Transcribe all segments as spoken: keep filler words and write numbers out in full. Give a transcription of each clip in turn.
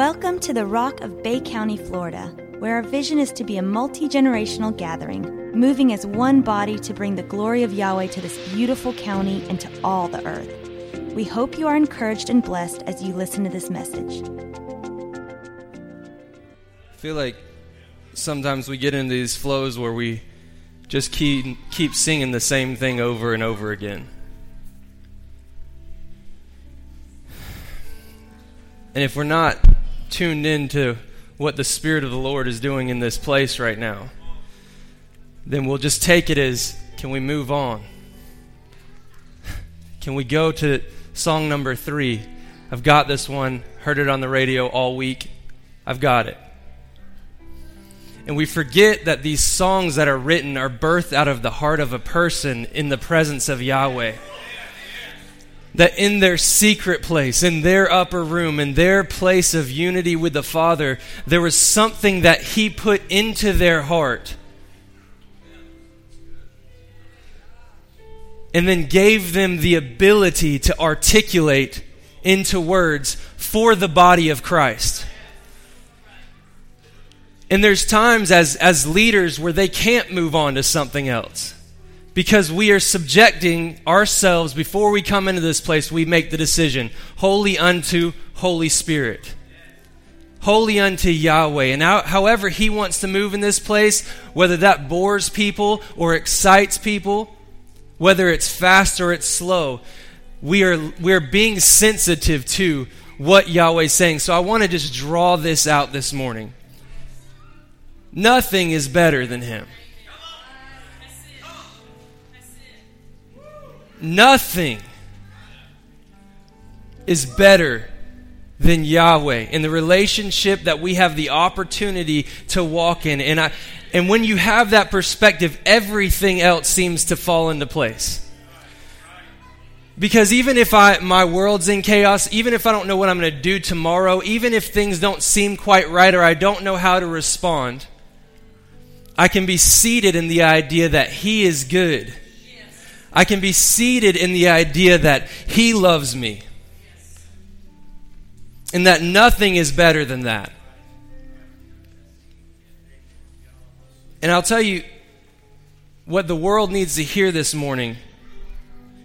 Welcome to the Rock of Bay County, Florida, where our vision is to be a multi-generational gathering, moving as one body to bring the glory of Yahweh to this beautiful county and to all the earth. We hope you are encouraged and blessed as you listen to this message. I feel like sometimes we get into these flows where we just keep keep singing the same thing over and over again. And if we're not tuned into what the Spirit of the Lord is doing in this place right now, then we'll just take it as, can we move on? Can we go to song number three? I've got this one, heard it on the radio all week. I've got it. And we forget that these songs that are written are birthed out of the heart of a person in the presence of Yahweh. That in their secret place, in their upper room, in their place of unity with the Father, there was something that He put into their heart and then gave them the ability to articulate into words for the body of Christ. And there's times as, as leaders where they can't move on to something else, because we are subjecting ourselves. Before we come into this place, we make the decision, holy unto Holy Spirit, holy unto Yahweh. And how, however He wants to move in this place, whether that bores people or excites people, whether it's fast or it's slow, we are we are being sensitive to what Yahweh's saying. So I want to just draw this out this morning. Nothing is better than Him. Nothing is better than Yahweh in the relationship that we have the opportunity to walk in. And I, and when you have that perspective, everything else seems to fall into place. Because even if I my world's in chaos, even if I don't know what I'm going to do tomorrow, even if things don't seem quite right or I don't know how to respond, I can be seated in the idea that He is good. I can be seated in the idea that He loves me. Yes. And that nothing is better than that. And I'll tell you, what the world needs to hear this morning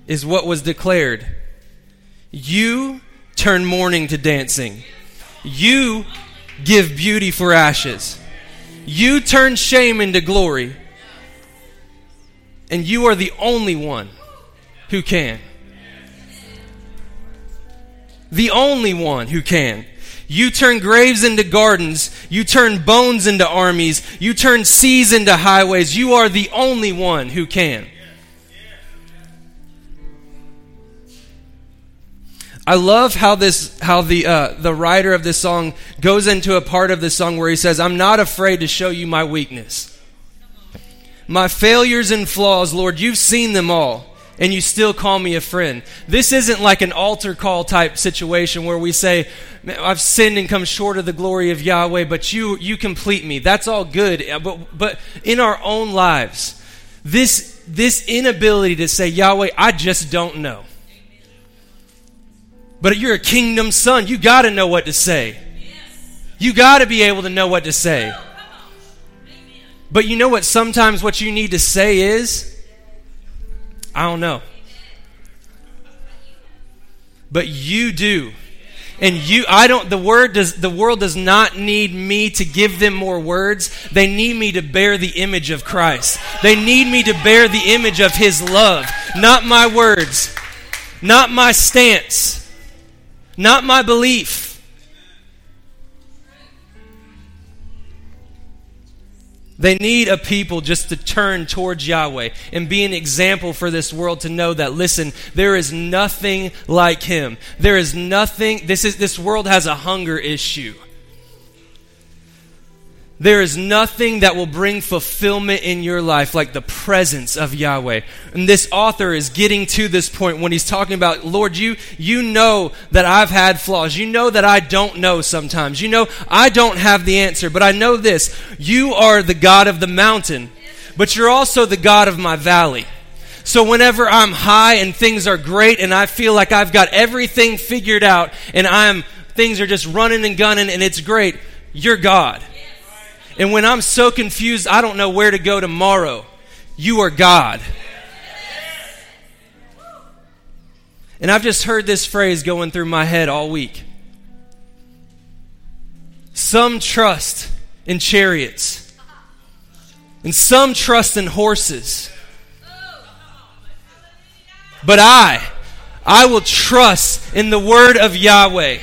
is what was declared. You turn mourning to dancing. You give beauty for ashes. You turn shame into glory. And you are the only one who can. The only one who can. You turn graves into gardens. You turn bones into armies. You turn seas into highways. You are the only one who can. I love how this, how the uh, the writer of this song goes into a part of this song where he says, I'm not afraid to show you my weakness. My failures and flaws, Lord, you've seen them all, and you still call me a friend. This isn't like an altar call type situation where we say, I've sinned and come short of the glory of Yahweh, but you you complete me. That's all good. But but in our own lives, this this inability to say, Yahweh, I just don't know. But you're a kingdom son. You got to know what to say. You got to be able to know what to say. But you know what? Sometimes what you need to say is, I don't know. But you do. And you, I don't, the word does, the world does not need me to give them more words. They need me to bear the image of Christ. They need me to bear the image of His love. Not my words, not my stance, not my belief. They need a people just to turn towards Yahweh and be an example for this world to know that, listen, there is nothing like Him. There is nothing, this is this world has a hunger issue. There is nothing that will bring fulfillment in your life like the presence of Yahweh. And this author is getting to this point when he's talking about, Lord, you you know that I've had flaws. You know that I don't know sometimes. You know I don't have the answer, but I know this. You are the God of the mountain, but you're also the God of my valley. So whenever I'm high and things are great and I feel like I've got everything figured out and I'm things are just running and gunning, and it's great, you're God. Yes. And when I'm so confused, I don't know where to go tomorrow, you are God. Yes. And I've just heard this phrase going through my head all week. Some trust in chariots, and some trust in horses. But I, I will trust in the word of Yahweh.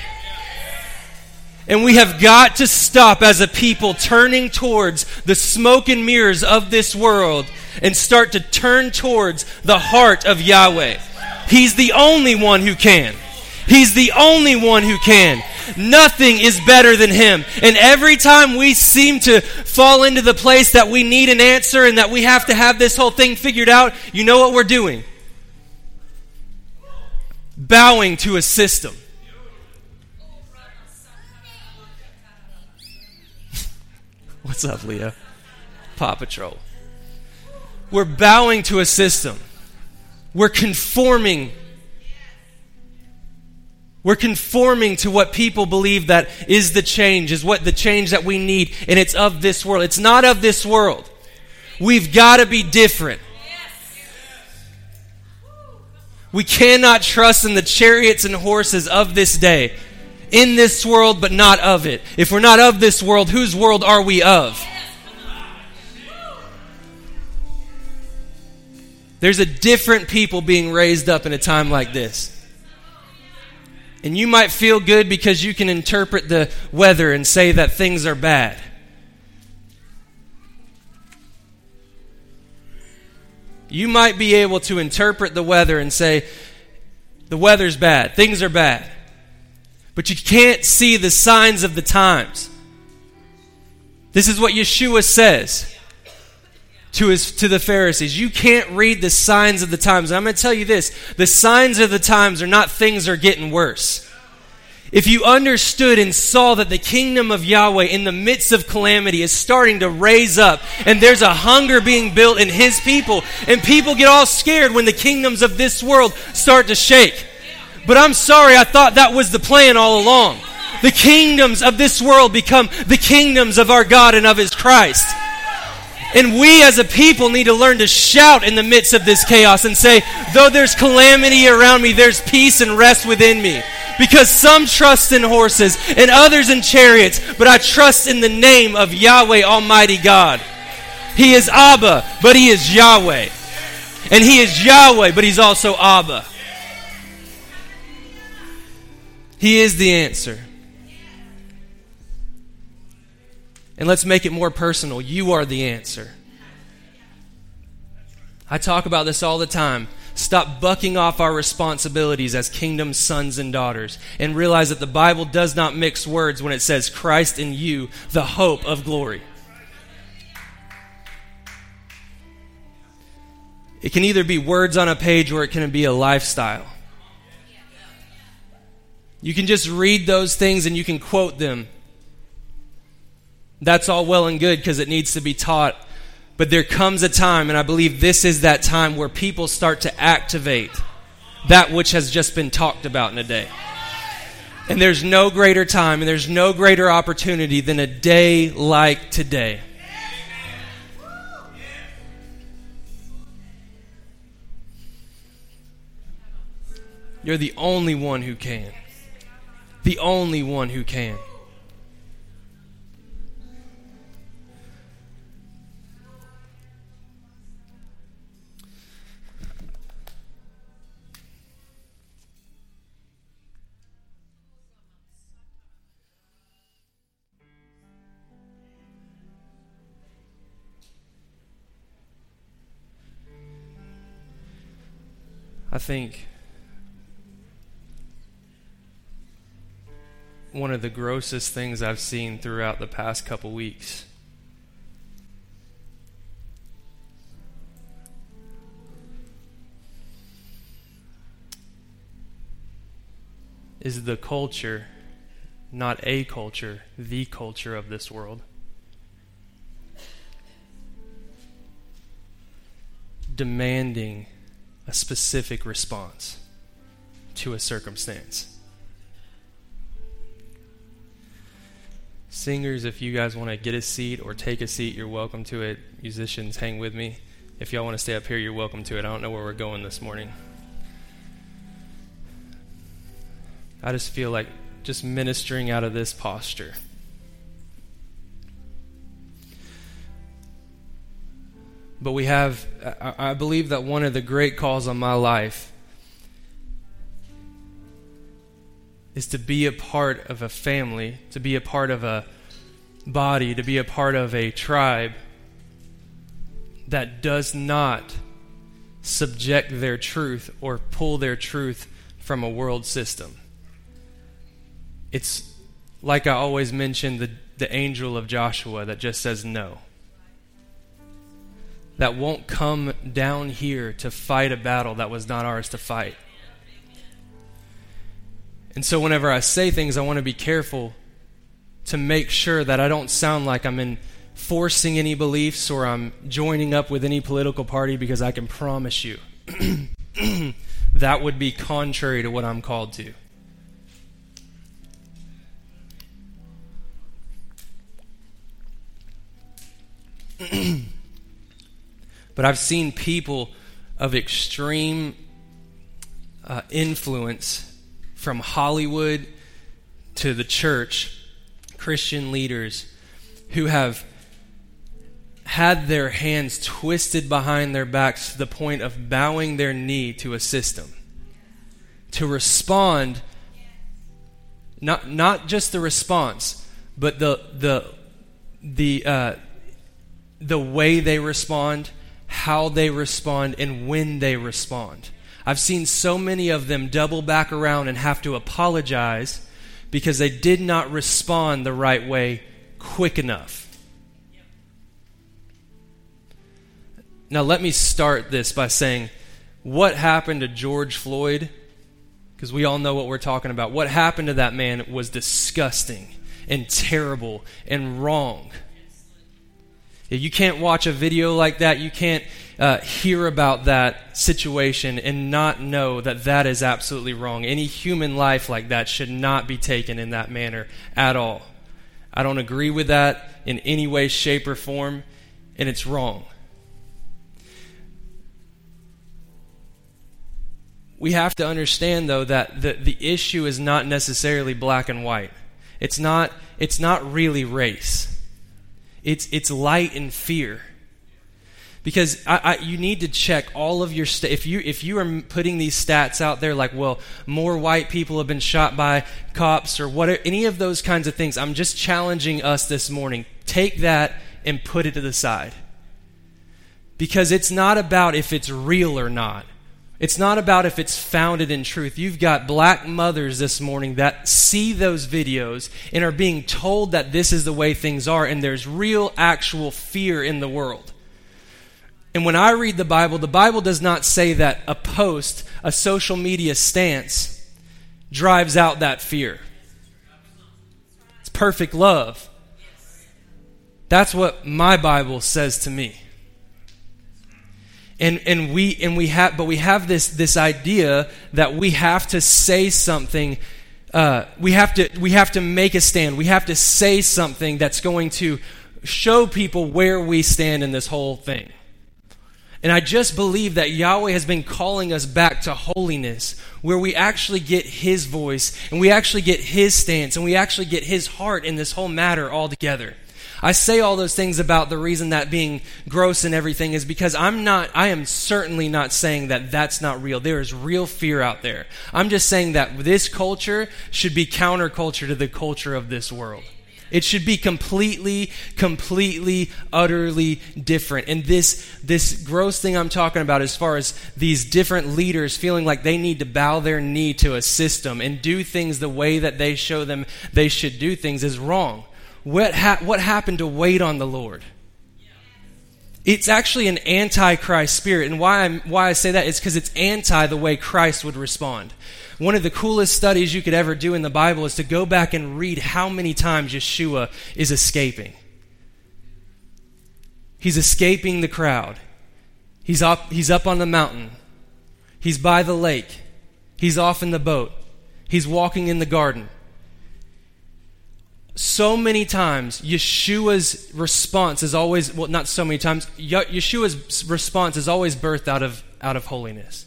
And we have got to stop as a people turning towards the smoke and mirrors of this world and start to turn towards the heart of Yahweh. He's the only one who can. He's the only one who can. Nothing is better than Him. And every time we seem to fall into the place that we need an answer and that we have to have this whole thing figured out, you know what we're doing? Bowing to a system. What's up, Leah? Paw Patrol. We're bowing to a system. We're conforming. We're conforming to what people believe that is the change, is what the change that we need, and it's of this world. It's not of this world. We've got to be different. We cannot trust in the chariots and horses of this day. In this world, but not of it. If we're not of this world, whose world are we of? There's a different people being raised up in a time like this. And you might feel good because you can interpret the weather and say that things are bad. You might be able to interpret the weather and say, the weather's bad, things are bad. But you can't see the signs of the times. This is what Yeshua says to his to the Pharisees. You can't read the signs of the times. And I'm going to tell you this. The signs of the times are not things are getting worse. If you understood and saw that the kingdom of Yahweh in the midst of calamity is starting to raise up, and there's a hunger being built in His people, and people get all scared when the kingdoms of this world start to shake. But I'm sorry, I thought that was the plan all along. The kingdoms of this world become the kingdoms of our God and of His Christ. And we as a people need to learn to shout in the midst of this chaos and say, though there's calamity around me, there's peace and rest within me. Because some trust in horses and others in chariots, but I trust in the name of Yahweh Almighty God. He is Abba, but He is Yahweh. And He is Yahweh, but He's also Abba. He is the answer. And let's make it more personal. You are the answer. I talk about this all the time. Stop bucking off our responsibilities as kingdom sons and daughters and realize that the Bible does not mix words when it says Christ in you, the hope of glory. It can either be words on a page or it can be a lifestyle. You can just read those things and you can quote them. That's all well and good because it needs to be taught. But there comes a time, and I believe this is that time, where people start to activate that which has just been talked about in a day. And there's no greater time and there's no greater opportunity than a day like today. You're the only one who can. The only one who can. I think one of the grossest things I've seen throughout the past couple weeks is the culture, not a culture, the culture of this world, demanding a specific response to a circumstance. Singers, if you guys want to get a seat or take a seat, you're welcome to it. Musicians, hang with me. If y'all want to stay up here, you're welcome to it. I don't know where we're going this morning. I just feel like just ministering out of this posture. But we have, I believe that one of the great calls on my life is to be a part of a family, to be a part of a body, to be a part of a tribe that does not subject their truth or pull their truth from a world system. It's like I always mention the, the angel of Joshua that just says no. That won't come down here to fight a battle that was not ours to fight. And so whenever I say things, I want to be careful to make sure that I don't sound like I'm enforcing any beliefs or I'm joining up with any political party, because I can promise you that would be contrary to what I'm called to. But I've seen people of extreme uh, influence from Hollywood to the church, Christian leaders who have had their hands twisted behind their backs to the point of bowing their knee to a system, to respond, not not just the response, but the the the uh, the way they respond, how they respond, and when they respond. I've seen so many of them double back around and have to apologize because they did not respond the right way quick enough. Now let me start this by saying, what happened to George Floyd, because we all know what we're talking about, what happened to that man was disgusting and terrible and wrong. You can't watch a video like that. You can't uh, hear about that situation and not know that that is absolutely wrong. Any human life like that should not be taken in that manner at all. I don't agree with that in any way, shape, or form, and it's wrong. We have to understand, though, that the, the issue is not necessarily black and white. It's not, it's not really race. It's it's light and fear, because I, I, you need to check all of your st- if you if you are putting these stats out there like, well, more white people have been shot by cops or what, any of those kinds of things. I'm just challenging us this morning. Take that and put it to the side, because it's not about if it's real or not. It's not about if it's founded in truth. You've got black mothers this morning that see those videos and are being told that this is the way things are, and there's real, actual fear in the world. And when I read the Bible, the Bible does not say that a post, a social media stance, drives out that fear. It's perfect love. That's what my Bible says to me. And and we and we have, but we have this this idea that we have to say something, uh, we have to we have to make a stand. We have to say something that's going to show people where we stand in this whole thing. And I just believe that Yahweh has been calling us back to holiness, where we actually get His voice and we actually get His stance and we actually get His heart in this whole matter altogether. I say all those things about the reason that being gross and everything is because I'm not, I am certainly not saying that that's not real. There is real fear out there. I'm just saying that this culture should be counterculture to the culture of this world. It should be completely, completely, utterly different. And this, this gross thing I'm talking about, as far as these different leaders feeling like they need to bow their knee to a system and do things the way that they show them they should do things, is wrong. What ha- what happened to wait on the Lord? It's actually an anti-Christ spirit. And why, I'm, why I say that is because it's anti the way Christ would respond. One of the coolest studies you could ever do in the Bible is to go back and read how many times Yeshua is escaping. He's escaping the crowd. He's up, he's up on the mountain. He's by the lake. He's off in the boat. He's walking in the garden. so many times, Yeshua's response is always, well, not so many times, Yeshua's response is always birthed out of out of holiness,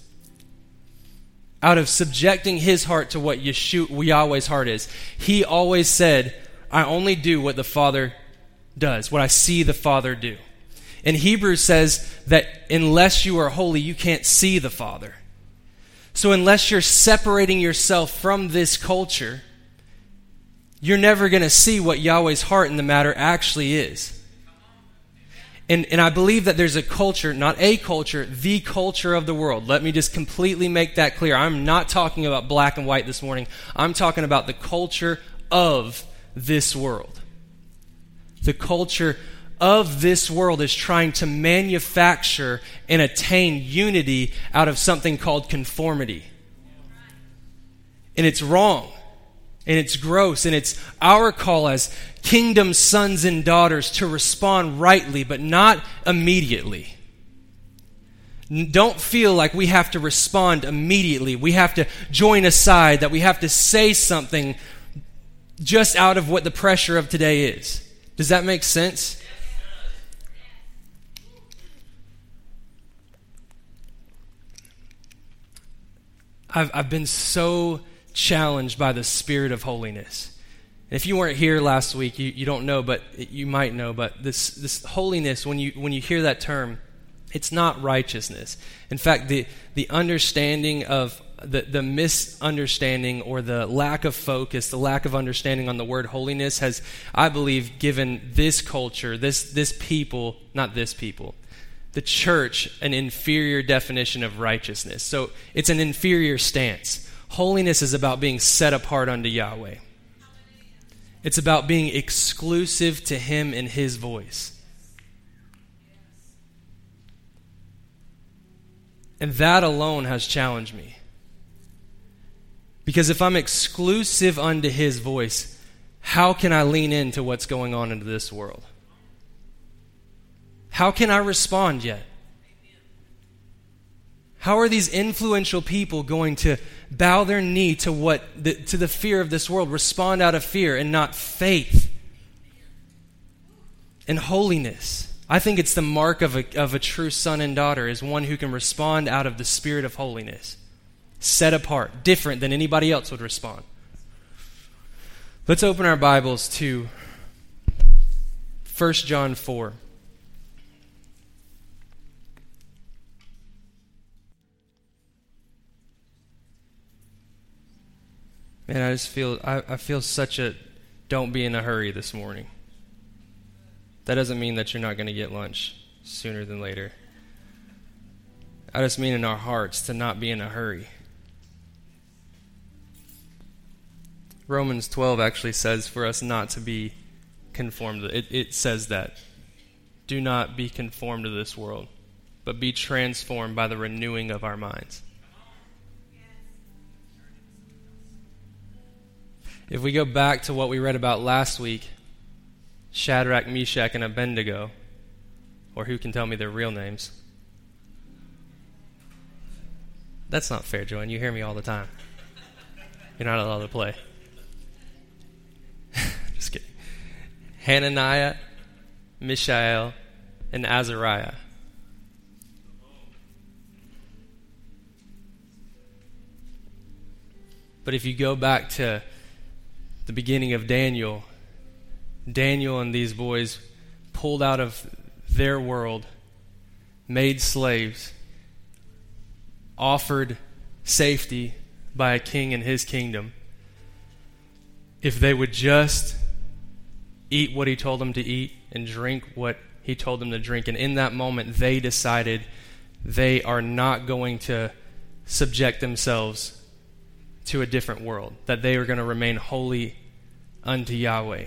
out of subjecting his heart to what Yeshua, Yahweh's heart is. He always said, I only do what the Father does, what I see the Father do. And Hebrews says that unless you are holy, you can't see the Father. So unless you're separating yourself from this culture, you're never going to see what Yahweh's heart in the matter actually is. And and I believe that there's a culture, not a culture, the culture of the world. Let me just completely make that clear. I'm not talking about black and white this morning. I'm talking about the culture of this world. The culture of this world is trying to manufacture and attain unity out of something called conformity. And it's wrong. And it's gross, and it's our call as kingdom sons and daughters to respond rightly, but not immediately. Don't feel like we have to respond immediately. We have to join a side, that we have to say something just out of what the pressure of today is. Does that make sense? I've, I've been so... challenged by the spirit of holiness. And if you weren't here last week, you, you don't know, but you might know, but this this holiness, when you when you hear that term, it's not righteousness. In fact, the the understanding of the, the misunderstanding or the lack of focus, the lack of understanding on the word holiness has, I believe, given this culture, this this people, not this people, the church, an inferior definition of righteousness. So it's an inferior stance. Holiness is about being set apart unto Yahweh. It's about being exclusive to Him and His voice. And that alone has challenged me. Because if I'm exclusive unto His voice, how can I lean into what's going on in this world? How can I respond yet? How are these influential people going to bow their knee to what the, to the fear of this world, respond out of fear and not faith and holiness? I think it's the mark of a, of a true son and daughter is one who can respond out of the spirit of holiness, set apart, different than anybody else would respond. Let's open our Bibles to First John four. Man, I just feel, I, I feel such a don't be in a hurry this morning. That doesn't mean that you're not going to get lunch sooner than later. I just mean in our hearts to not be in a hurry. Romans twelve actually says for us not to be conformed. It, it says that. Do not be conformed to this world, but be transformed by the renewing of our minds. If we go back to what we read about last week, Shadrach, Meshach, and Abednego, or who can tell me their real names? That's not fair, Joanne. You hear me all the time. You're not allowed to play. Just kidding. Hananiah, Mishael, and Azariah. But if you go back to the beginning of Daniel, Daniel and these boys pulled out of their world, made slaves, offered safety by a king in his kingdom. If they would just eat what he told them to eat and drink what he told them to drink, and in that moment they decided they are not going to subject themselves to a different world, that they are going to remain holy unto Yahweh.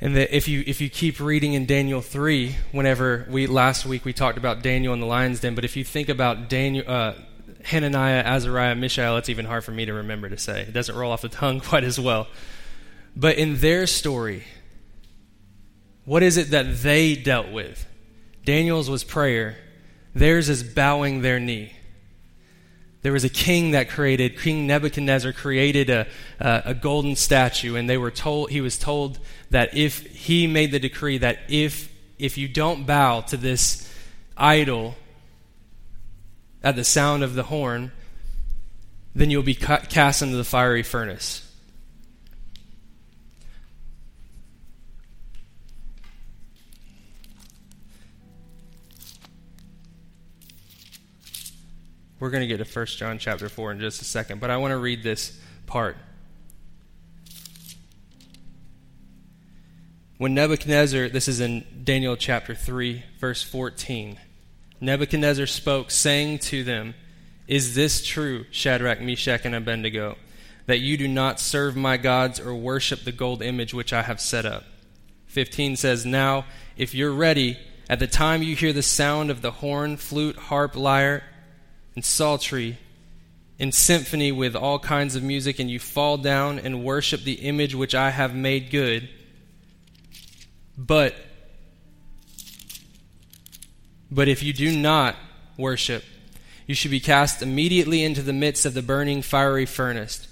And that if you if you keep reading in Daniel three, whenever we last week we talked about Daniel and the lion's den, but if you think about Daniel, uh, Hananiah, Azariah, Mishael, it's even hard for me to remember to say. It doesn't roll off the tongue quite as well. But in their story, what is it that they dealt with? Daniel's was prayer. Theirs is bowing their knee. There was a king that created, King Nebuchadnezzar created a, a, a golden statue, and they were told, he was told that if he made the decree that if if you don't bow to this idol at the sound of the horn, then you'll be cut, cast into the fiery furnace. We're going to get to First John chapter four in just a second, but I want to read this part. When Nebuchadnezzar, this is in Daniel chapter three, verse fourteen. Nebuchadnezzar spoke, saying to them, "Is this true, Shadrach, Meshach, and Abednego, that you do not serve my gods or worship the gold image which I have set up?" fifteen says, "Now, if you're ready, at the time you hear the sound of the horn, flute, harp, lyre, and psaltery, in symphony with all kinds of music, and you fall down and worship the image which I have made good, but but if you do not worship, you should be cast immediately into the midst of the burning fiery furnace.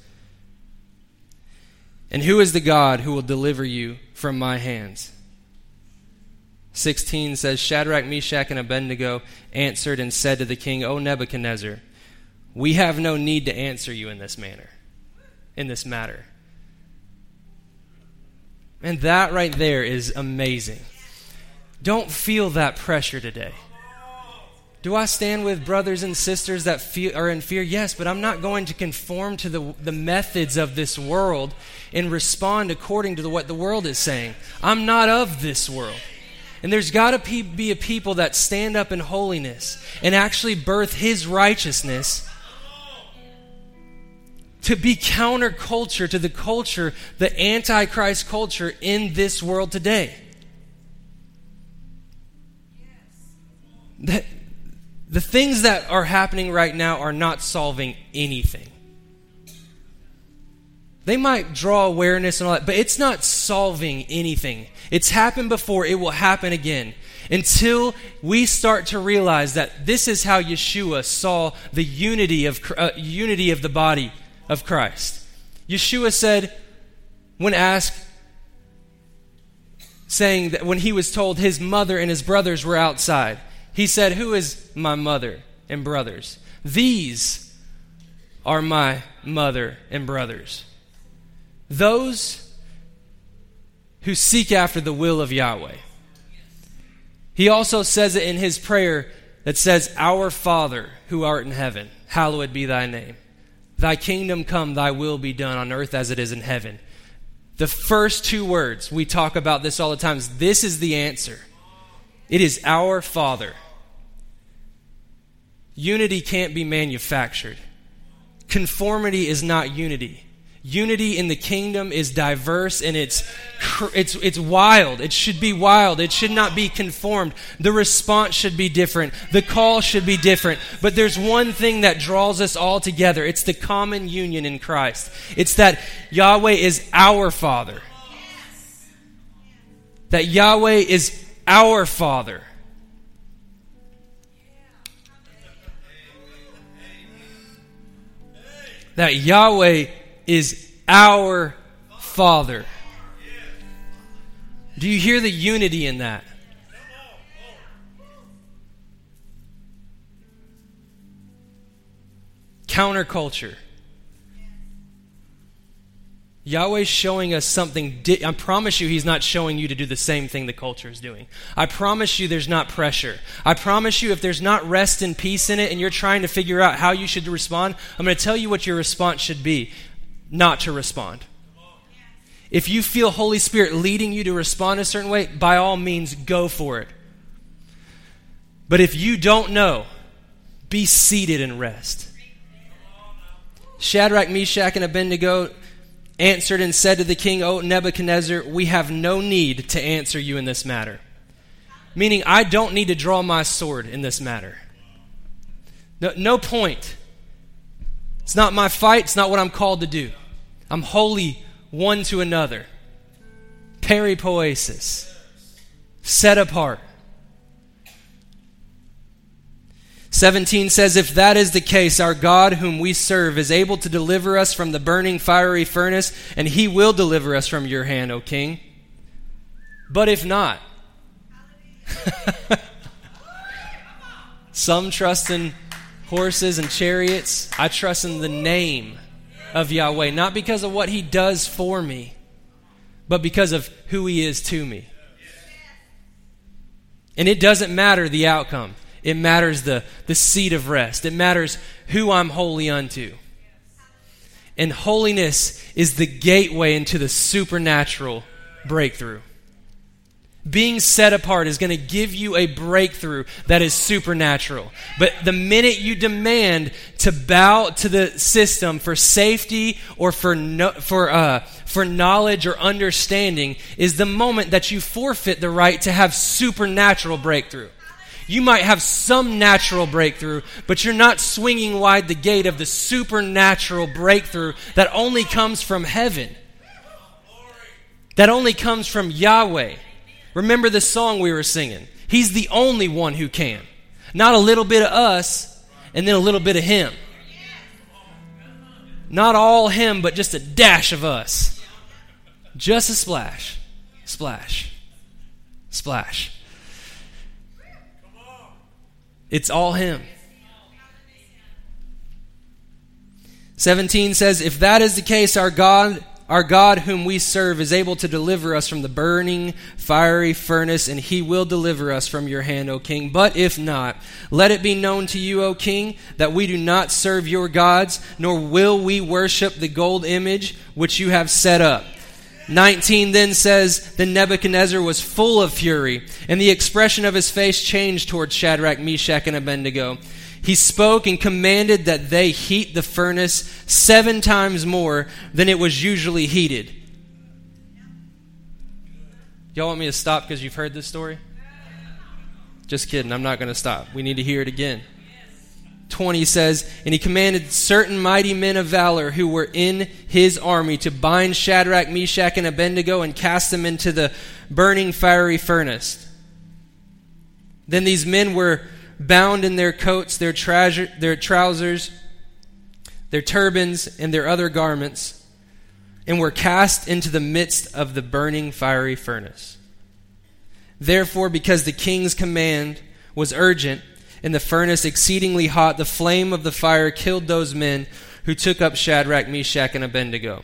And who is the God who will deliver you from my hands?" sixteen says, "Shadrach, Meshach, and Abednego answered and said to the king, 'O Nebuchadnezzar, we have no need to answer you in this manner, in this matter.'" And that right there is amazing. Don't feel that pressure today. Do I stand with brothers and sisters that feel, are in fear? Yes, but I'm not going to conform to the, the methods of this world and respond according to the, what the world is saying. I'm not of this world. And there's got to pe- be a people that stand up in holiness and actually birth His righteousness to be counterculture to the culture, the antichrist culture in this world today. That the things that are happening right now are not solving anything. They might draw awareness and all that, but it's not solving anything. It's happened before. It will happen again until we start to realize that this is how Yeshua saw the unity of uh, unity of the body of Christ. Yeshua said, when asked, saying that when he was told his mother and his brothers were outside, he said, "Who is my mother and brothers? These are my mother and brothers." Those who seek after the will of Yahweh. He also says it in his prayer that says, "Our Father who art in heaven, hallowed be thy name. Thy kingdom come, thy will be done on earth as it is in heaven." The first two words, we talk about this all the time, is this is the answer. It is our Father. Unity can't be manufactured. Conformity is not unity. Unity in the kingdom is diverse and it's it's it's wild. It should be wild. It should not be conformed. The response should be different. The call should be different. But there's one thing that draws us all together. It's the common union in Christ. It's that Yahweh is our Father. That Yahweh is our Father. That Yahweh is our Father. Do you hear the unity in that? Counterculture. Yahweh's showing us something. Di- I promise you He's not showing you to do the same thing the culture is doing. I promise you there's not pressure. I promise you if there's not rest and peace in it and you're trying to figure out how you should respond, I'm going to tell you what your response should be. Not to respond. If you feel Holy Spirit leading you to respond a certain way, by all means, go for it. But if you don't know, be seated and rest. Shadrach, Meshach, and Abednego answered and said to the king, "O Nebuchadnezzar, we have no need to answer you in this matter." Meaning, I don't need to draw my sword in this matter. No, no point. It's not my fight. It's not what I'm called to do. I'm holy one to another. Peripoesis. Set apart. seventeen says, if that is the case, our God whom we serve is able to deliver us from the burning fiery furnace, and he will deliver us from your hand, O king. But if not, some trust in horses and chariots. I trust in the name of Yahweh, not because of what he does for me, but because of who he is to me. And it doesn't matter the outcome. It matters the, the seat of rest. It matters who I'm holy unto. And holiness is the gateway into the supernatural breakthrough. Being set apart is going to give you a breakthrough that is supernatural. But the minute you demand to bow to the system for safety or for no, for uh, for knowledge or understanding is the moment that you forfeit the right to have supernatural breakthrough. You might have some natural breakthrough, but you're not swinging wide the gate of the supernatural breakthrough that only comes from heaven, that only comes from Yahweh. Remember the song we were singing. He's the only one who can. Not a little bit of us, and then a little bit of him. Not all him, but just a dash of us. Just a splash. Splash. Splash. It's all him. seventeen says, if that is the case, our God... Our God whom we serve is able to deliver us from the burning, fiery furnace, and he will deliver us from your hand, O king. But if not, let it be known to you, O king, that we do not serve your gods, nor will we worship the gold image which you have set up. nineteen then says, then Nebuchadnezzar was full of fury, and the expression of his face changed towards Shadrach, Meshach, and Abednego. He spoke and commanded that they heat the furnace seven times more than it was usually heated. Y'all want me to stop because you've heard this story? Just kidding, I'm not going to stop. We need to hear it again. twenty says, and he commanded certain mighty men of valor who were in his army to bind Shadrach, Meshach, and Abednego and cast them into the burning fiery furnace. Then these men were bound in their coats, their, tra- their trousers, their turbans, and their other garments, and were cast into the midst of the burning fiery furnace. Therefore, because the king's command was urgent, and the furnace exceedingly hot, the flame of the fire killed those men who took up Shadrach, Meshach, and Abednego.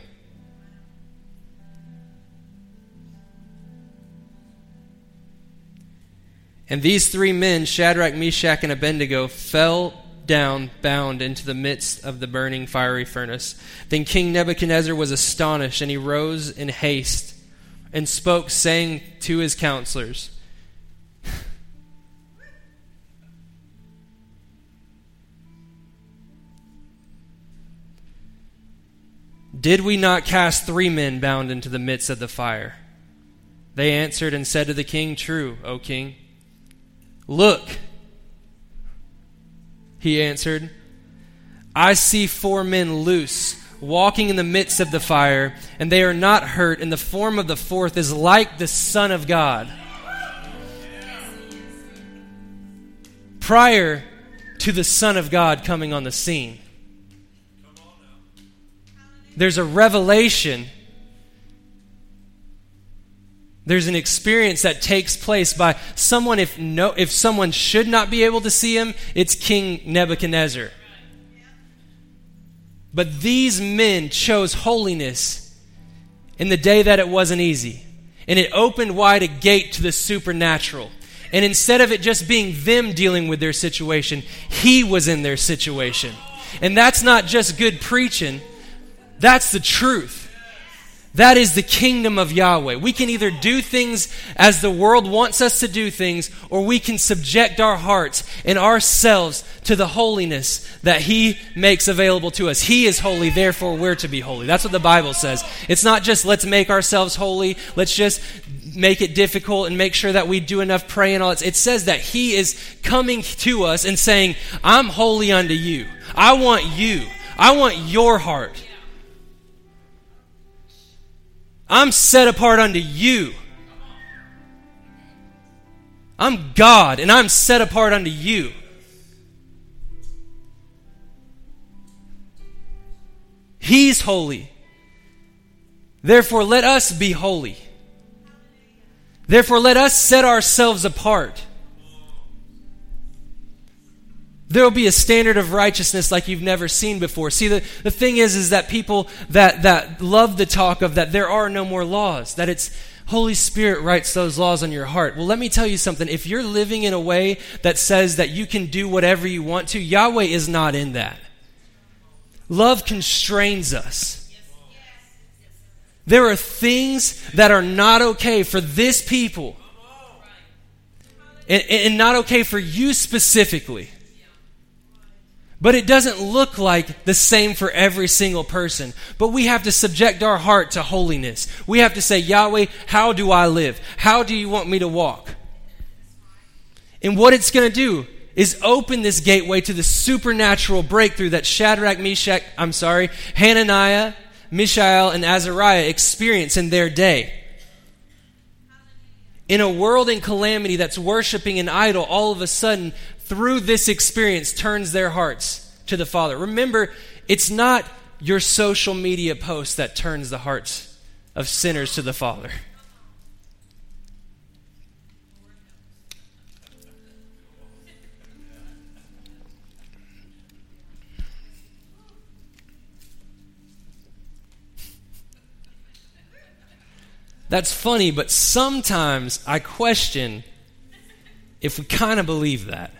And these three men, Shadrach, Meshach, and Abednego, fell down bound into the midst of the burning fiery furnace. Then King Nebuchadnezzar was astonished, and he rose in haste and spoke, saying to his counselors, did we not cast three men bound into the midst of the fire? They answered and said to the king, true, O king. Look, he answered, I see four men loose, walking in the midst of the fire, and they are not hurt, and the form of the fourth is like the Son of God. Prior to the Son of God coming on the scene, there's a revelation. There's an experience that takes place by someone. If no, if someone should not be able to see him, it's King Nebuchadnezzar. But these men chose holiness in the day that it wasn't easy. And it opened wide a gate to the supernatural. And instead of it just being them dealing with their situation, he was in their situation. And that's not just good preaching. That's the truth. That is the kingdom of Yahweh. We can either do things as the world wants us to do things, or we can subject our hearts and ourselves to the holiness that he makes available to us. He is holy, therefore we're to be holy. That's what the Bible says. It's not just let's make ourselves holy, let's just make it difficult and make sure that we do enough praying and all that. It says that he is coming to us and saying, I'm holy unto you. I want you. I want your heart. I'm set apart unto you. I'm God, and I'm set apart unto you. He's holy. Therefore, let us be holy. Therefore, let us set ourselves apart. There will be a standard of righteousness like you've never seen before. See, the, the thing is, is that people that, that love the talk of that there are no more laws, that it's Holy Spirit writes those laws on your heart. Well, let me tell you something. If you're living in a way that says that you can do whatever you want to, Yahweh is not in that. Love constrains us. There are things that are not okay for this people and, and not okay for you specifically. But it doesn't look like the same for every single person. But we have to subject our heart to holiness. We have to say, Yahweh, how do I live? How do you want me to walk? And what it's going to do is open this gateway to the supernatural breakthrough that Shadrach, Meshach, I'm sorry, Hananiah, Mishael, and Azariah experience in their day. In a world in calamity that's worshiping an idol, all of a sudden, through this experience, turns their hearts to the Father. Remember, it's not your social media post that turns the hearts of sinners to the Father. That's funny, but sometimes I question if we kind of believe that.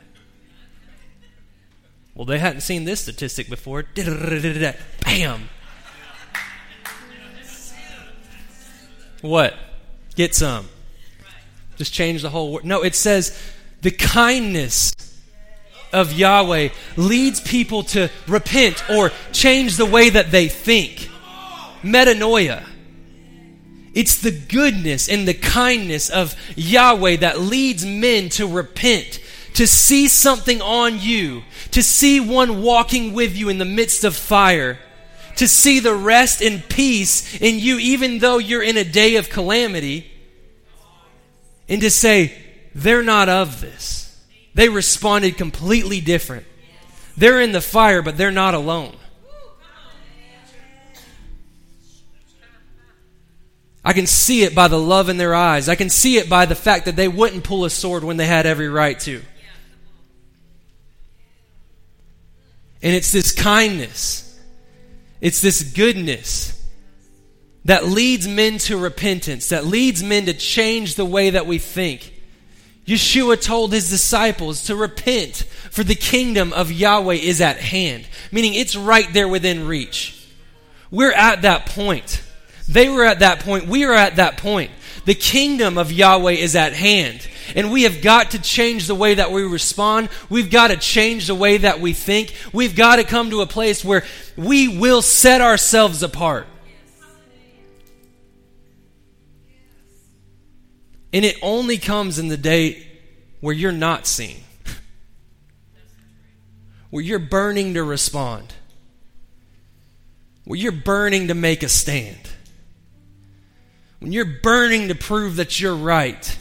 Well, they hadn't seen this statistic before. Bam! What? Get some. Just change the whole word. No, it says the kindness of Yahweh leads people to repent or change the way that they think. Metanoia. It's the goodness and the kindness of Yahweh that leads men to repent, to see something on you, to see one walking with you in the midst of fire, to see the rest and peace in you even though you're in a day of calamity, and to say, they're not of this. They responded completely different. They're in the fire, but they're not alone. I can see it by the love in their eyes. I can see it by the fact that they wouldn't pull a sword when they had every right to. And it's this kindness, it's this goodness that leads men to repentance, that leads men to change the way that we think. Yeshua told his disciples to repent, for the kingdom of Yahweh is at hand, meaning it's right there within reach. We're at that point. They were at that point. We are at that point. The kingdom of Yahweh is at hand. And we have got to change the way that we respond. We've got to change the way that we think. We've got to come to a place where we will set ourselves apart. And it only comes in the day where you're not seen, where you're burning to respond, where you're burning to make a stand. When you're burning to prove that you're right,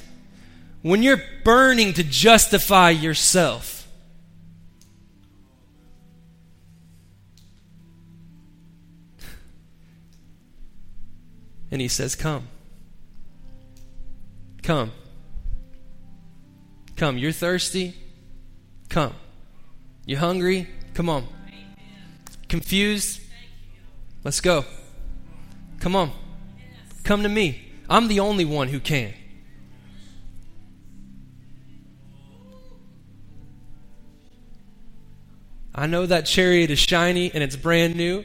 when you're burning to justify yourself, and he says, come. Come. Come. You're thirsty? Come. You're hungry? Come on. Confused? Let's go. Come on. Come to me. I'm the only one who can. I know that chariot is shiny and it's brand new,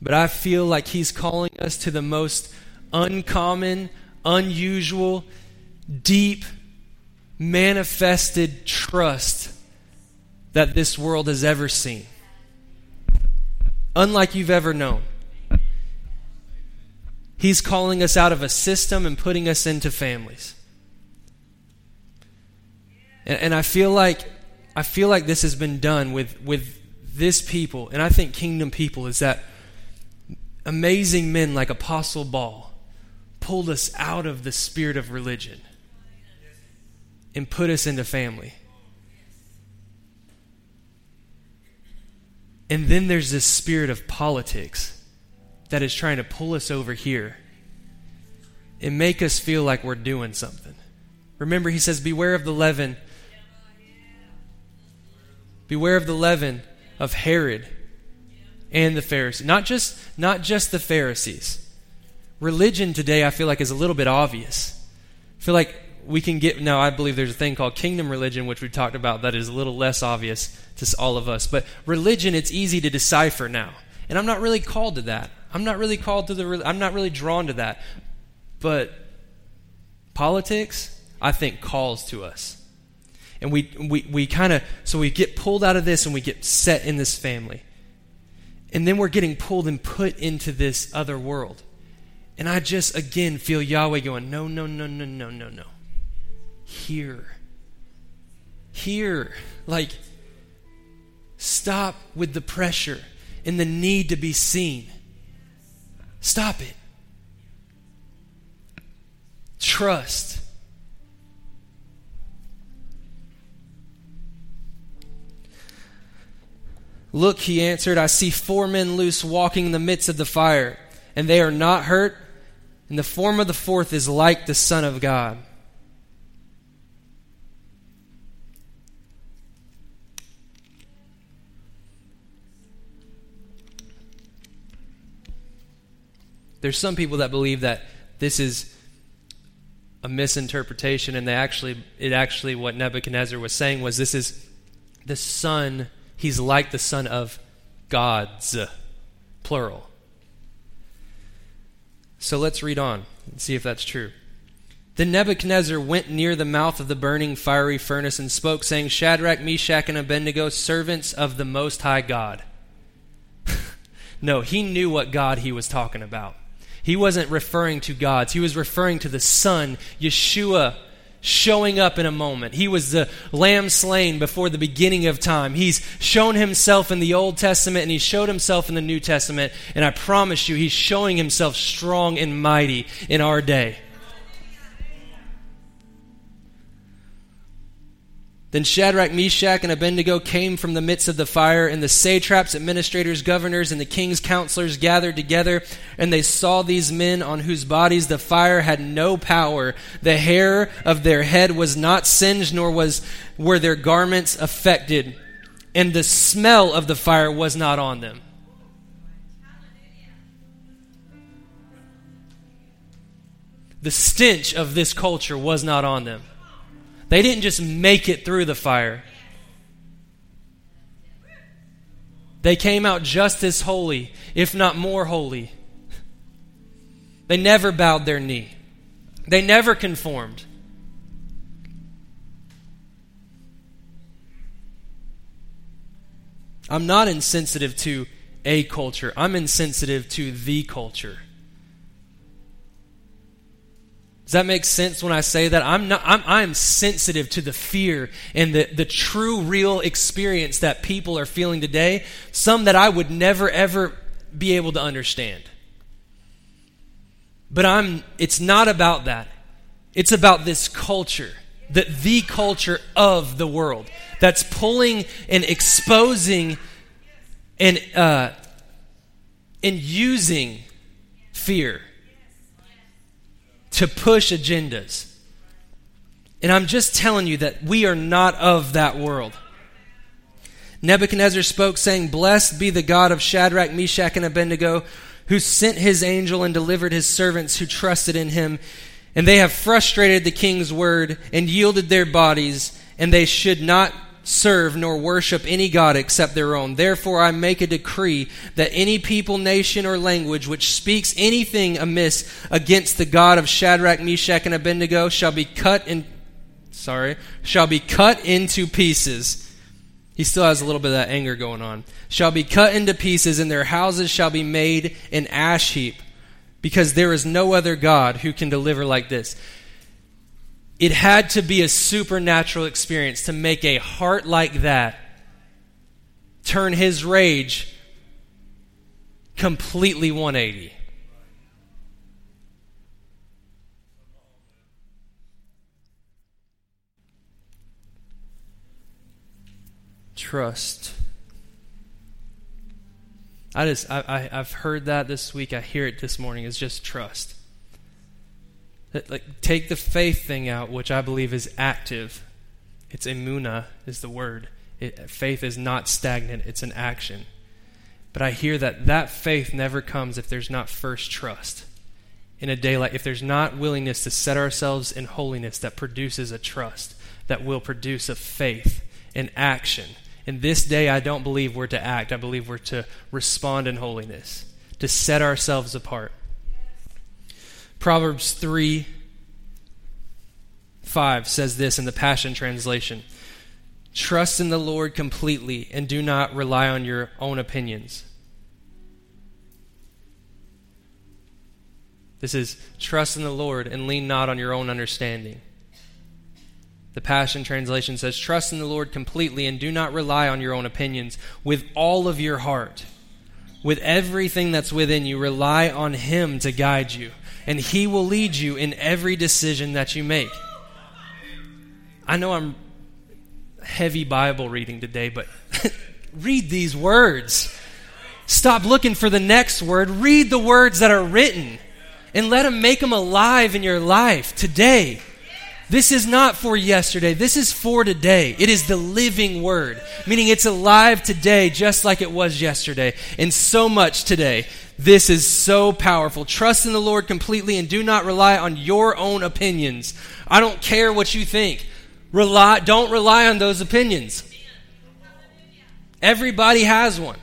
but I feel like he's calling us to the most uncommon, unusual, deep, manifested trust that this world has ever seen. Unlike you've ever known. He's calling us out of a system and putting us into families. And, and I feel like I feel like this has been done with, with this people, and I think kingdom people, is that amazing men like Apostle Paul pulled us out of the spirit of religion and put us into family. And then there's this spirit of politics that is trying to pull us over here and make us feel like we're doing something. Remember, he says, beware of the leaven. Beware of the leaven of Herod and the Pharisees. Not just, not just the Pharisees. Religion today, I feel like, is a little bit obvious. I feel like we can get, now I believe there's a thing called kingdom religion, which we've talked about, that is a little less obvious to all of us. But religion, it's easy to decipher now. And I'm not really called to that. I'm not really called to the, I'm not really drawn to that. But politics, I think, calls to us. And we we, we kind of, so we get pulled out of this and we get set in this family. And then we're getting pulled and put into this other world. And I just, again, feel Yahweh going, no, no, no, no, no, no, no. Here. Here. Like, stop with the pressure and the need to be seen. Stop it. Trust. Look, he answered, I see four men loose walking in the midst of the fire, and they are not hurt, and the form of the fourth is like the Son of God. There's some people that believe that this is a misinterpretation, and they actually, it actually, what Nebuchadnezzar was saying was, this is the Son, he's like the Son of gods, plural. So let's read on and see if that's true. Then Nebuchadnezzar went near the mouth of the burning fiery furnace and spoke, saying, Shadrach, Meshach, and Abednego, servants of the Most High God. No, he knew what God he was talking about. He wasn't referring to gods. He was referring to the Son, Yeshua, showing up in a moment. He was the lamb slain before the beginning of time. He's shown himself in the Old Testament, and he showed himself in the New Testament. And I promise you, he's showing himself strong and mighty in our day. Then Shadrach, Meshach, and Abednego came from the midst of the fire, and the satraps, administrators, governors, and the king's counselors gathered together, and they saw these men on whose bodies the fire had no power. The hair of their head was not singed, nor was, were their garments affected, and the smell of the fire was not on them. The stench of this culture was not on them. They didn't just make it through the fire. They came out just as holy, if not more holy. They never bowed their knee. They never conformed. I'm not insensitive to a culture. I'm insensitive to the culture. Does that make sense when I say that? I'm not. I'm, I'm sensitive to the fear and the, the true, real experience that people are feeling today, some that I would never, ever be able to understand. But I'm. It's not about that. It's about this culture, the, the culture of the world, that's pulling and exposing and, uh, and using fear to push agendas. And I'm just telling you that we are not of that world. Nebuchadnezzar spoke, saying, Blessed be the God of Shadrach, Meshach, and Abednego, who sent his angel and delivered his servants who trusted in him. And they have frustrated the king's word and yielded their bodies, and they should not serve nor worship any god except their own. Therefore I make a decree that any people, nation, or language which speaks anything amiss against the God of Shadrach, Meshach, and Abednego shall be cut in sorry, shall be cut into pieces. He still has a little bit of that anger going on. Shall be cut into pieces, and their houses shall be made an ash heap, because there is no other God who can deliver like this. It had to be a supernatural experience to make a heart like that turn his rage completely one eighty. Trust. I just, I, I, I've heard that this week. I hear it this morning. It's just trust. That, like, take the faith thing out, which I believe is active. It's emunah is the word. It, faith is not stagnant. It's an action. But I hear that that faith never comes if there's not first trust. In a day like, if there's not willingness to set ourselves in holiness that produces a trust, that will produce a faith, an action. In this day, I don't believe we're to act. I believe we're to respond in holiness, to set ourselves apart. Proverbs three five says this in the Passion Translation. Trust in the Lord completely and do not rely on your own opinions. This is trust in the Lord and lean not on your own understanding. The Passion Translation says, trust in the Lord completely and do not rely on your own opinions. With all of your heart, with everything that's within you, rely on Him to guide you, and He will lead you in every decision that you make. I know I'm heavy Bible reading today, but read these words. Stop looking for the next word. Read the words that are written. And let Him make them alive in your life today. This is not for yesterday. This is for today. It is the living word, meaning it's alive today just like it was yesterday and so much today. This is so powerful. Trust in the Lord completely and do not rely on your own opinions. I don't care what you think. Rely, don't rely on those opinions. Everybody has one.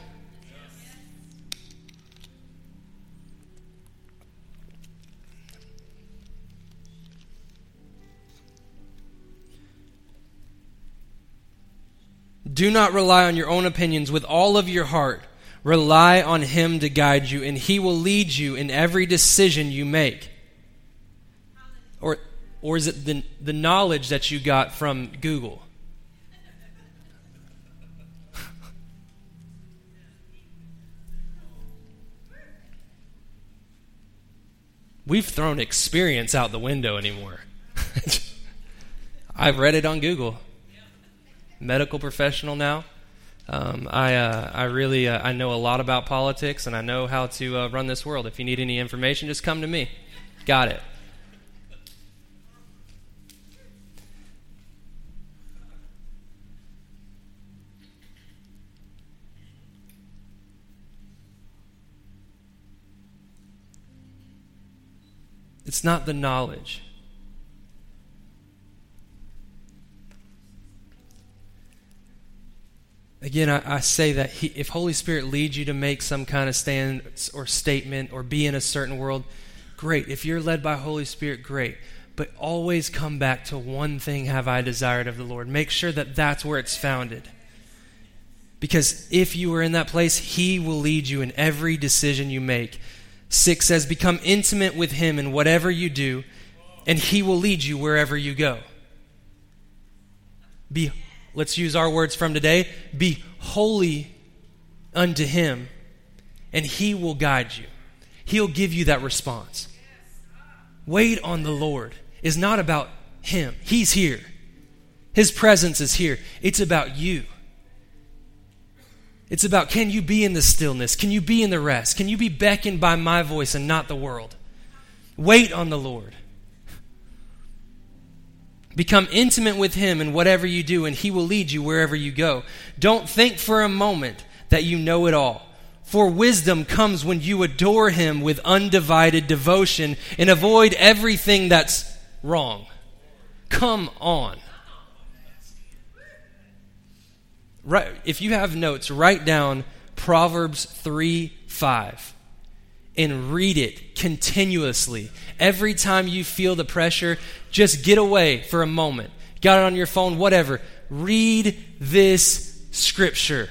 Do not rely on your own opinions. With all of your heart, rely on Him to guide you, and He will lead you in every decision you make. Or or is it the, the knowledge that you got from Google? We've thrown experience out the window anymore. I've read it on Google. Medical professional now. Um, I uh, I really uh, I know a lot about politics, and I know how to uh, run this world. If you need any information, just come to me. Got it. It's not the knowledge. Again, I, I say that he, if Holy Spirit leads you to make some kind of stand or statement or be in a certain world, great. If you're led by Holy Spirit, great. But always come back to one thing have I desired of the Lord. Make sure that that's where it's founded. Because if you are in that place, He will lead you in every decision you make. Six says, become intimate with Him in whatever you do, and He will lead you wherever you go. Be Let's use our words from today. Be holy unto Him, and He will guide you. He'll give you that response. Wait on the Lord is not about Him. He's here. His presence is here. It's about you. It's about, can you be in the stillness? Can you be in the rest? Can you be beckoned by my voice and not the world? Wait on the Lord. Become intimate with Him in whatever you do, and He will lead you wherever you go. Don't think for a moment that you know it all. For wisdom comes when you adore Him with undivided devotion and avoid everything that's wrong. Come on. Right, if you have notes, write down Proverbs three five. And read it continuously. Every time you feel the pressure, just get away for a moment. Got it on your phone, whatever. Read this scripture.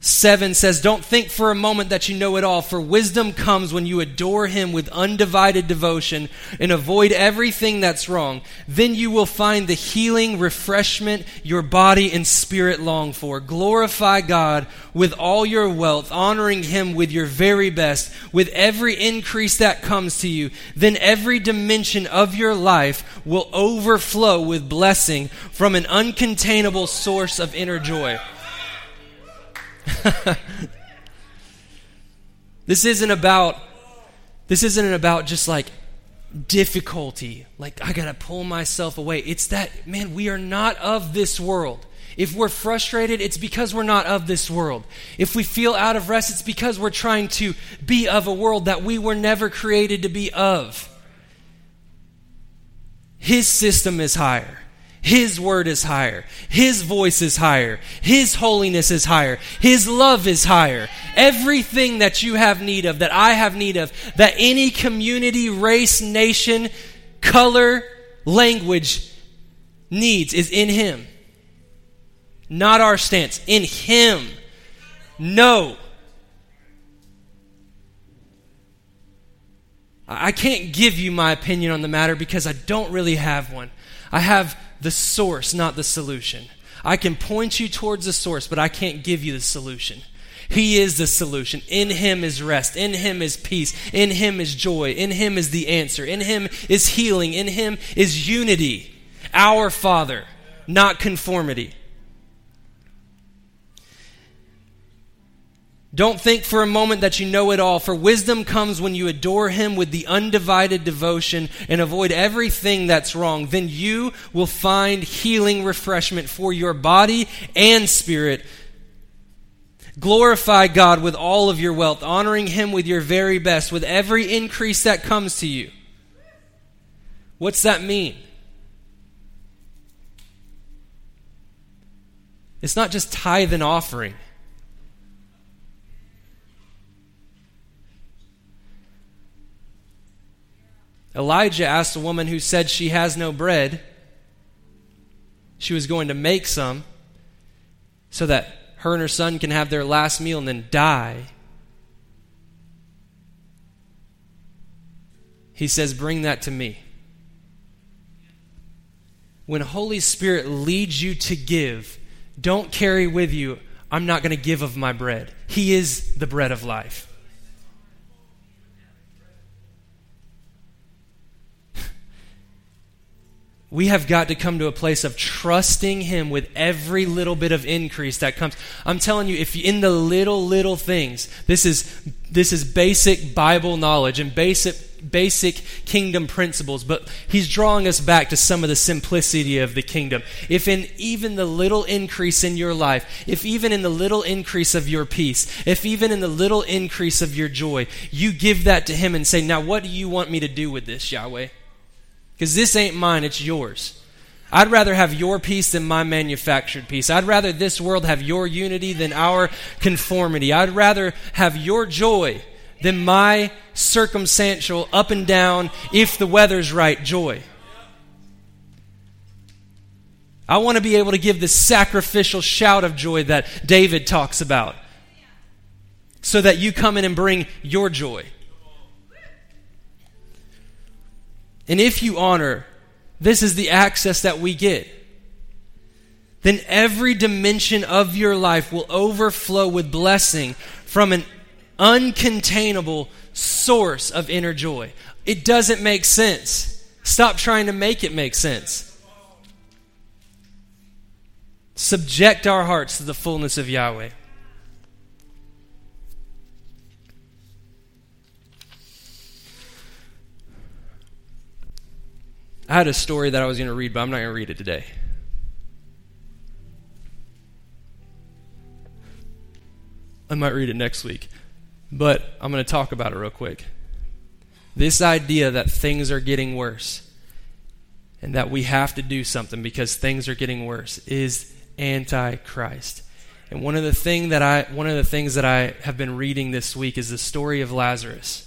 Seven says, don't think for a moment that you know it all, for wisdom comes when you adore Him with undivided devotion and avoid everything that's wrong. Then you will find the healing, refreshment your body and spirit long for. Glorify God with all your wealth, honoring Him with your very best, with every increase that comes to you. Then every dimension of your life will overflow with blessing from an uncontainable source of inner joy. This isn't about, this isn't about just like difficulty. Like, I got to pull myself away. It's that, man, we are not of this world. If we're frustrated, it's because we're not of this world. If we feel out of rest, it's because we're trying to be of a world that we were never created to be of. His system is higher. His word is higher. His voice is higher. His holiness is higher. His love is higher. Everything that you have need of, that I have need of, that any community, race, nation, color, language needs is in Him. Not our stance. In Him. No. I can't give you my opinion on the matter because I don't really have one. I have the source, not the solution. I can point you towards the source, but I can't give you the solution. He is the solution. In Him is rest. In Him is peace. In Him is joy. In Him is the answer. In Him is healing. In Him is unity. Our Father, not conformity. Don't think for a moment that you know it all, for wisdom comes when you adore Him with the undivided devotion and avoid everything that's wrong. Then you will find healing refreshment for your body and spirit. Glorify God with all of your wealth, honoring Him with your very best, with every increase that comes to you. What's that mean? It's not just tithe and offering. Elijah asked a woman who said she has no bread. She was going to make some so that her and her son can have their last meal and then die. He says, bring that to me. When Holy Spirit leads you to give, don't carry with you, I'm not going to give of my bread. He is the bread of life. We have got to come to a place of trusting Him with every little bit of increase that comes. I'm telling you, if you, in the little, little things, this is this is basic Bible knowledge and basic basic kingdom principles, but He's drawing us back to some of the simplicity of the kingdom. If in even the little increase in your life, if even in the little increase of your peace, if even in the little increase of your joy, you give that to Him and say, now what do you want me to do with this, Yahweh? Because this ain't mine, it's yours. I'd rather have your peace than my manufactured peace. I'd rather this world have your unity than our conformity. I'd rather have your joy than my circumstantial, up and down, if the weather's right, joy. I want to be able to give this sacrificial shout of joy that David talks about, so that you come in and bring your joy. And if you honor, this is the access that we get. Then every dimension of your life will overflow with blessing from an uncontainable source of inner joy. It doesn't make sense. Stop trying to make it make sense. Subject our hearts to the fullness of Yahweh. I had a story that I was going to read, but I'm not going to read it today. I might read it next week, but I'm going to talk about it real quick. This idea that things are getting worse and that we have to do something because things are getting worse is anti-Christ. And one of the thing that I one of the things that I have been reading this week is the story of Lazarus.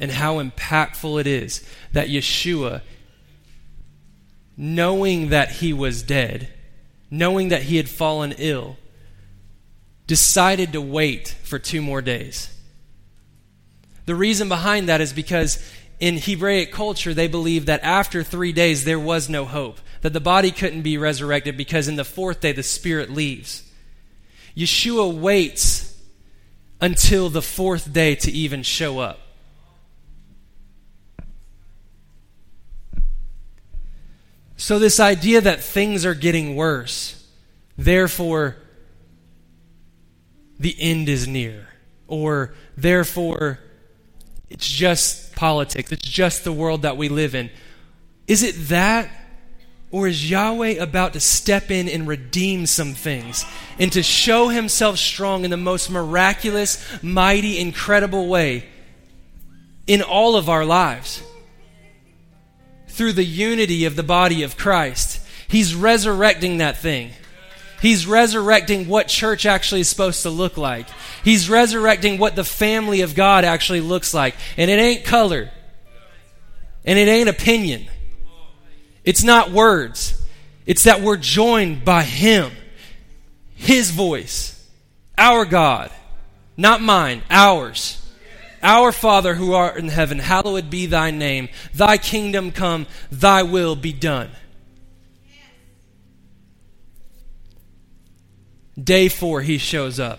And how impactful it is that Yeshua, knowing that he was dead, knowing that he had fallen ill, decided to wait for two more days. The reason behind that is because in Hebraic culture, they believed that after three days there was no hope, that the body couldn't be resurrected because in the fourth day the spirit leaves. Yeshua waits until the fourth day to even show up. So this idea that things are getting worse, therefore the end is near, or therefore it's just politics, it's just the world that we live in. Is it that, or is Yahweh about to step in and redeem some things and to show himself strong in the most miraculous, mighty, incredible way in all of our lives? Through the unity of the body of Christ, he's resurrecting that thing. He's resurrecting what church actually is supposed to look like. He's resurrecting what the family of God actually looks like. And it ain't color. And it ain't opinion. It's not words. It's that we're joined by him. His voice. Our God. Not mine. Ours. Our Father who art in heaven, hallowed be thy name. Thy kingdom come. Thy will be done. Day four, he shows up.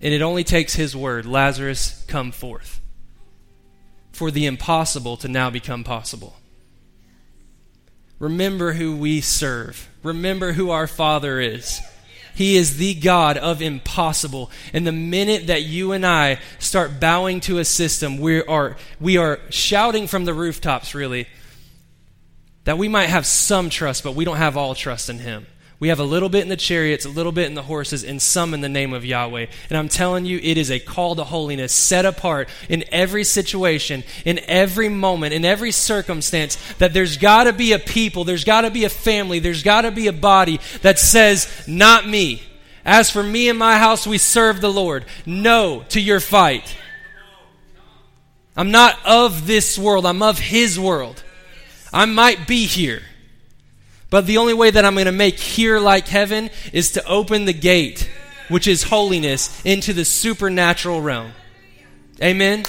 And it only takes his word, Lazarus, come forth, for the impossible to now become possible. Remember who we serve. Remember who our Father is. He is the God of impossible. And the minute that you and I start bowing to a system, we are, we are shouting from the rooftops, really, that we might have some trust, but we don't have all trust in him. We have a little bit in the chariots, a little bit in the horses, and some in the name of Yahweh. And I'm telling you, it is a call to holiness, set apart in every situation, in every moment, in every circumstance, that there's got to be a people, there's got to be a family, there's got to be a body that says, not me. As for me and my house, we serve the Lord. No to your fight. I'm not of this world. I'm of his world. I might be here. But the only way that I'm going to make here like heaven is to open the gate, which is holiness, into the supernatural realm. Amen?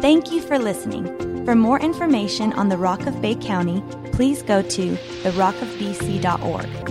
Thank you for listening. For more information on the Rock of Bay County, please go to the rock of b c dot org.